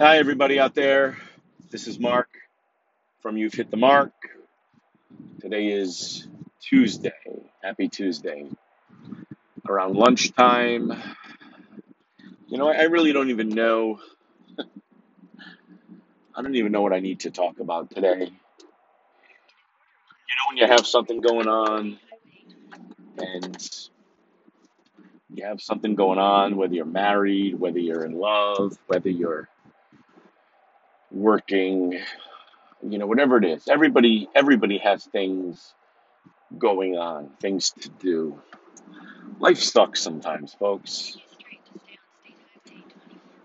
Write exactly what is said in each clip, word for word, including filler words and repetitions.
Hi, everybody out there. This is Mark from You've Hit the Mark. Today is Tuesday. Happy Tuesday. Around lunchtime. You know, I really don't even know. I don't even know what I need to talk about today. You know, when you have something going on and you have something going on, whether you're married, whether you're in love, whether you're working, you know, whatever it is, everybody everybody has things going on, things to do. Life sucks sometimes, folks.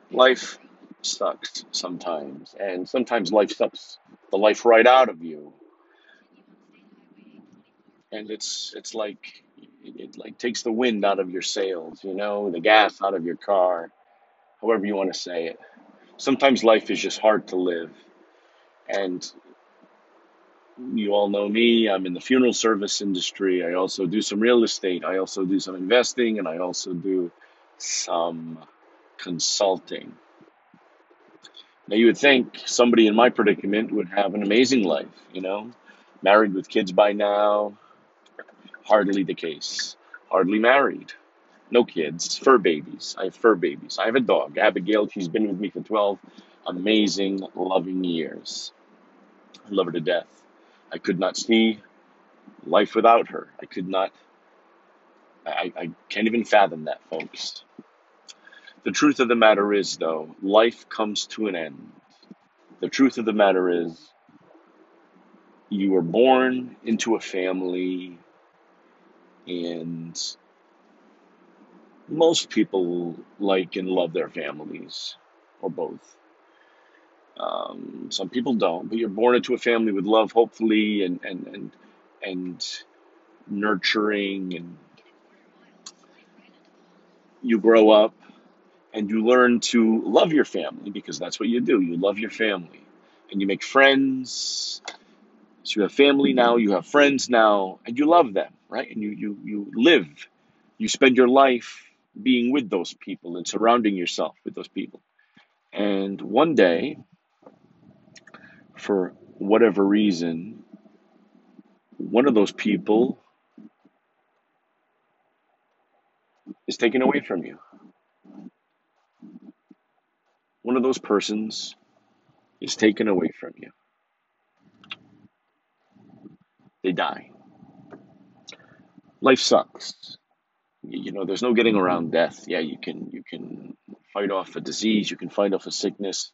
Life sucks sometimes, and sometimes life sucks the life right out of you. And it's it's like it, it like takes the wind out of your sails, you know, the gas out of your car, however you want to say it. Sometimes life is just hard to live, and you all know me. I'm in the funeral service industry. I also do some real estate. I also do some investing, and I also do some consulting. Now, you would think somebody in my predicament would have an amazing life, you know, married with kids by now. Hardly the case. Hardly married. No kids, fur babies. I have fur babies. I have a dog, Abigail. She's been with me for twelve amazing, loving years. I love her to death. I could not see life without her. I could not, I, I can't even fathom that, folks. The truth of the matter is, though, life comes to an end. The truth of the matter is, you were born into a family, and most people like and love their families, or both. Um, some people don't, but you're born into a family with love, hopefully, and and and, and nurturing, and you grow up, and you learn to love your family, because that's what you do. You love your family, and you make friends. So you have family now, you have friends now, and you love them, right? And you you, you live. You spend your life being with those people and surrounding yourself with those people. And one day, for whatever reason, one of those people is taken away from you. One of those persons is taken away from you. They die. Life sucks. You know, there's no getting around death. Yeah, you can you can fight off a disease, you can fight off a sickness.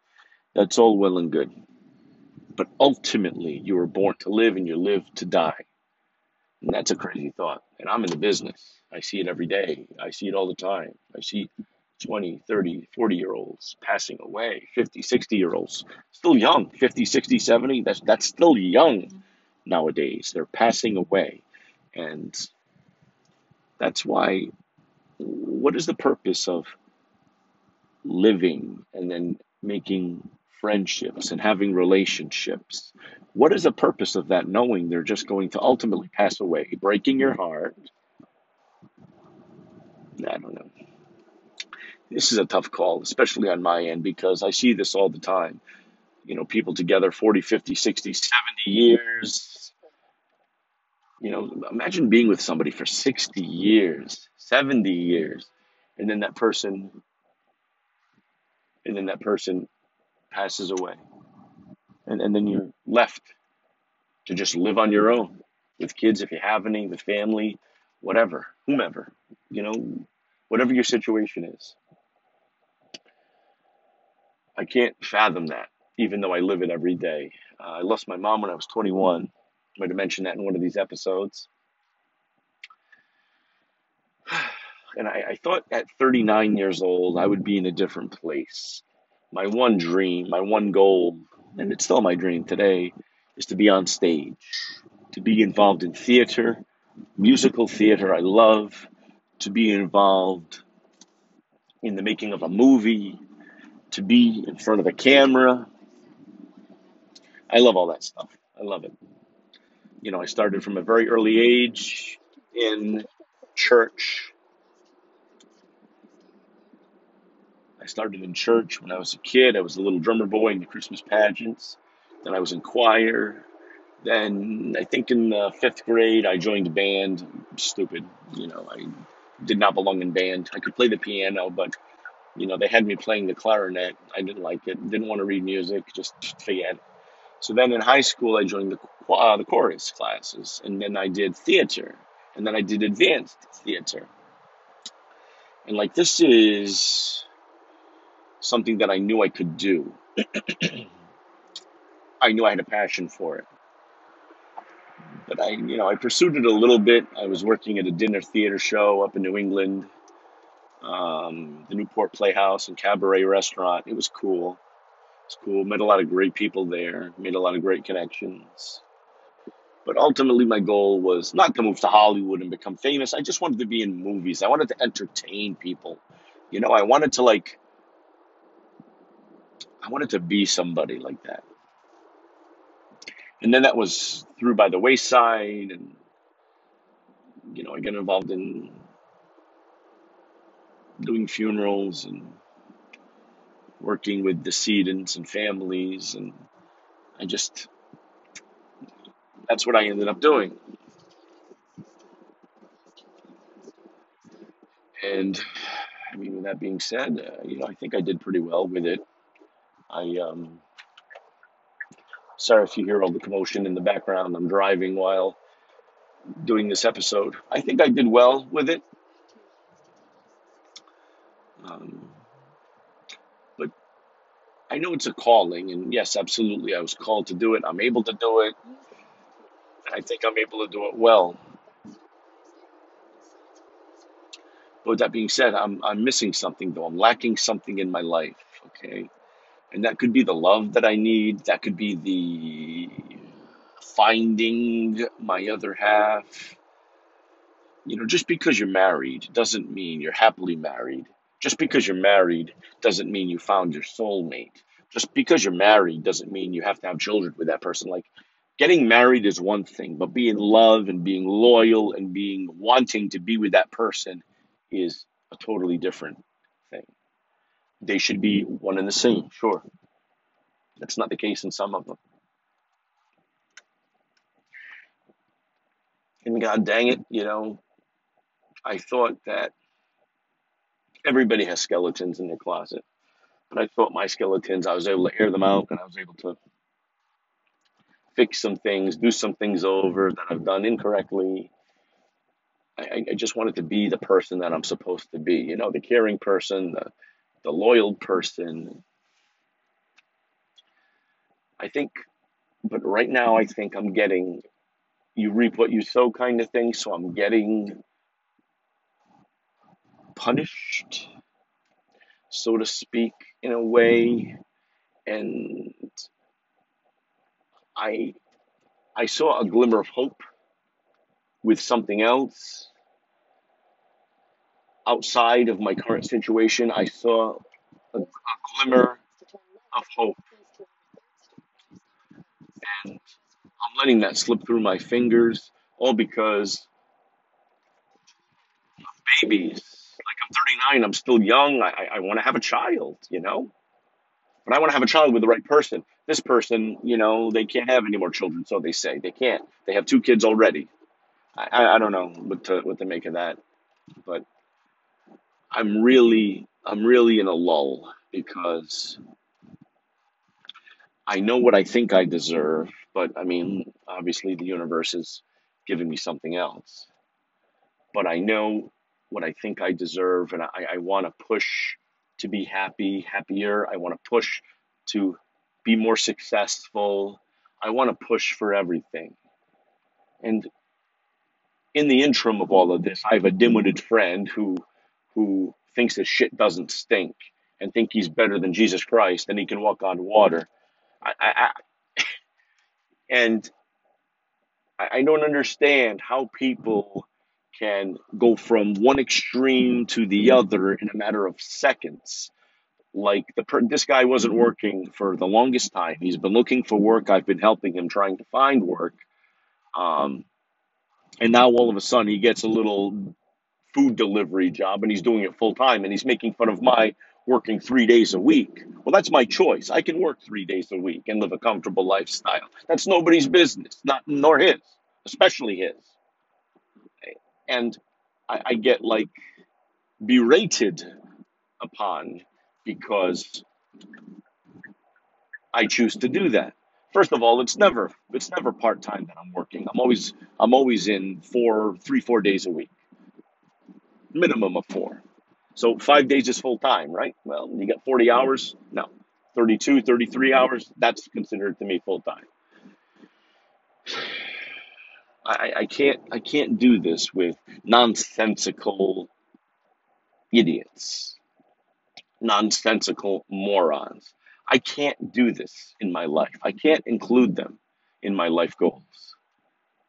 That's all well and good. But ultimately, you were born to live and you live to die. And that's a crazy thought. And I'm in the business. I see it every day. I see it all the time. I see twenty, thirty, forty-year-olds passing away, fifty, sixty-year-olds. Still young, fifty, sixty, seventy. That's, that's still young nowadays. They're passing away. And that's why, what is the purpose of living and then making friendships and having relationships? What is the purpose of that, knowing they're just going to ultimately pass away, breaking your heart? I don't know. This is a tough call, especially on my end, because I see this all the time. You know, people together forty, fifty, sixty, seventy years. You know, imagine being with somebody for sixty years, seventy years, and then that person, and then that person passes away. And, and then you're left to just live on your own, with kids if you have any, with family, whatever, whomever, you know, whatever your situation is. I can't fathom that, even though I live it every day. Uh, I lost my mom when I was twenty-one. I might have mentioned that in one of these episodes. And I, I thought at thirty-nine years old, I would be in a different place. My one dream, my one goal, and it's still my dream today, is to be on stage, to be involved in theater, musical theater I love, to be involved in the making of a movie, to be in front of a camera. I love all that stuff. I love it. You know, I started from a very early age in church. I I started in church when I was a kid. I was a little drummer boy in the Christmas pageants. Then I was in choir. Then I think in the fifth grade, I joined a band. Stupid, you know, I did not belong in band. I could play the piano, but, you know, they had me playing the clarinet. I didn't like it. Didn't want to read music. Just, just forget it. So then in high school, I joined the, uh, the chorus classes. And then I did theater. And then I did advanced theater. And, like, this is something that I knew I could do. I knew I had a passion for it. But I, you know, I pursued it a little bit. I was working at a dinner theater show up in New England, um, the Newport Playhouse and Cabaret Restaurant. It was cool. It was cool. Met a lot of great people there. Made a lot of great connections. But ultimately, my goal was not to move to Hollywood and become famous. I just wanted to be in movies. I wanted to entertain people. You know, I wanted to, like, I wanted to be somebody like that. And then that was through by the wayside, and, you know, I got involved in doing funerals and working with decedents and families, and I just, that's what I ended up doing. And, I mean, with that being said, uh, you know, I think I did pretty well with it. I, um... Sorry if you hear all the commotion in the background. I'm driving while doing this episode. I think I did well with it. Um, but I know it's a calling, and yes, absolutely, I was called to do it. I'm able to do it. I think I'm able to do it well. But with that being said, I'm, I'm missing something, though. I'm lacking something in my life, okay? And that could be the love that I need. That could be the finding my other half. You know, just because you're married doesn't mean you're happily married. Just because you're married doesn't mean you found your soulmate. Just because you're married doesn't mean you have to have children with that person. Like, getting married is one thing, but being in love and being loyal and being wanting to be with that person is a totally different thing. They should be one and the same, sure. That's not the case in some of them. And God dang it, you know, I thought that everybody has skeletons in their closet. But I thought my skeletons, I was able to air them out, and I was able to fix some things, do some things over that I've done incorrectly. I, I just wanted to be the person that I'm supposed to be, you know, the caring person, the the loyal person. I think, but right now I think I'm getting, you reap what you sow kind of thing, so I'm getting punished, so to speak, in a way, and I, I saw a glimmer of hope with something else. Outside of my current situation, I saw a, a glimmer of hope. And I'm letting that slip through my fingers, all because of babies. Like, I'm thirty-nine, I'm still young, I, I, I want to have a child, you know? But I want to have a child with the right person. This person, you know, they can't have any more children, so they say. They can't. They have two kids already. I, I, I don't know what to, what to make of that, but I'm really, I'm really in a lull because I know what I think I deserve, but I mean, obviously the universe is giving me something else, but I know what I think I deserve. And I, I want to push to be happy, happier. I want to push to be more successful. I want to push for everything. And in the interim of all of this, I have a dim-witted friend who who thinks that shit doesn't stink and think he's better than Jesus Christ and he can walk on water. I, I, I And I, I don't understand how people can go from one extreme to the other in a matter of seconds. Like, the per- this guy wasn't working for the longest time. He's been looking for work. I've been helping him trying to find work. Um, and now all of a sudden he gets a little food delivery job and he's doing it full time, and he's making fun of my working three days a week. Well, that's my choice. I can work three days a week and live a comfortable lifestyle. That's nobody's business, not nor his, especially his. And I, I get like berated upon because I choose to do that. First of all, it's never it's never part-time that I'm working. I'm always I'm always in four, three, four days a week. Minimum of four. So five days is full-time, right? Well, you got forty hours? No. thirty-two, thirty-three hours? That's considered to me full-time. I, I can't I can't do this with nonsensical idiots, nonsensical morons. I can't do this in my life. I can't include them in my life goals.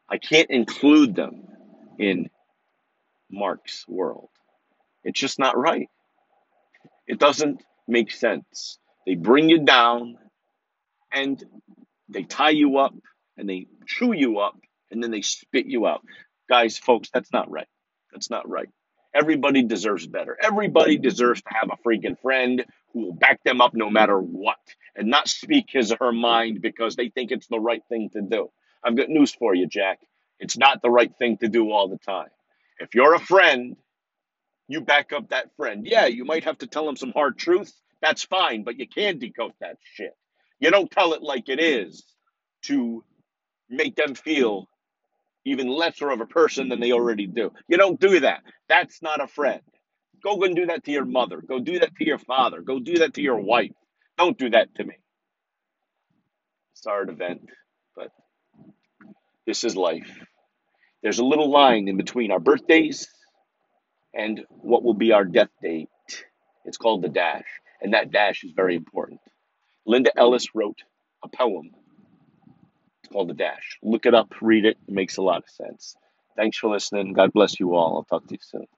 I can't include them in Mark's world. It's just not right. It doesn't make sense. They bring you down and they tie you up and they chew you up and then they spit you out. Guys, folks, that's not right. That's not right. Everybody deserves better. Everybody deserves to have a freaking friend who will back them up no matter what and not speak his or her mind because they think it's the right thing to do. I've got news for you, Jack. It's not the right thing to do all the time. If you're a friend, you back up that friend. Yeah, you might have to tell him some hard truth. That's fine, but you can decode that shit. You don't tell it like it is to make them feel even lesser of a person than they already do. You don't do that. That's not a friend. Go and do that to your mother. Go do that to your father. Go do that to your wife. Don't do that to me. Sorry to vent, but this is life. There's a little line in between our birthdays and what will be our death date. It's called the dash, and that dash is very important. Linda Ellis wrote a poem. It's called The Dash. Look it up, read it. It makes a lot of sense. Thanks for listening. God bless you all. I'll talk to you soon.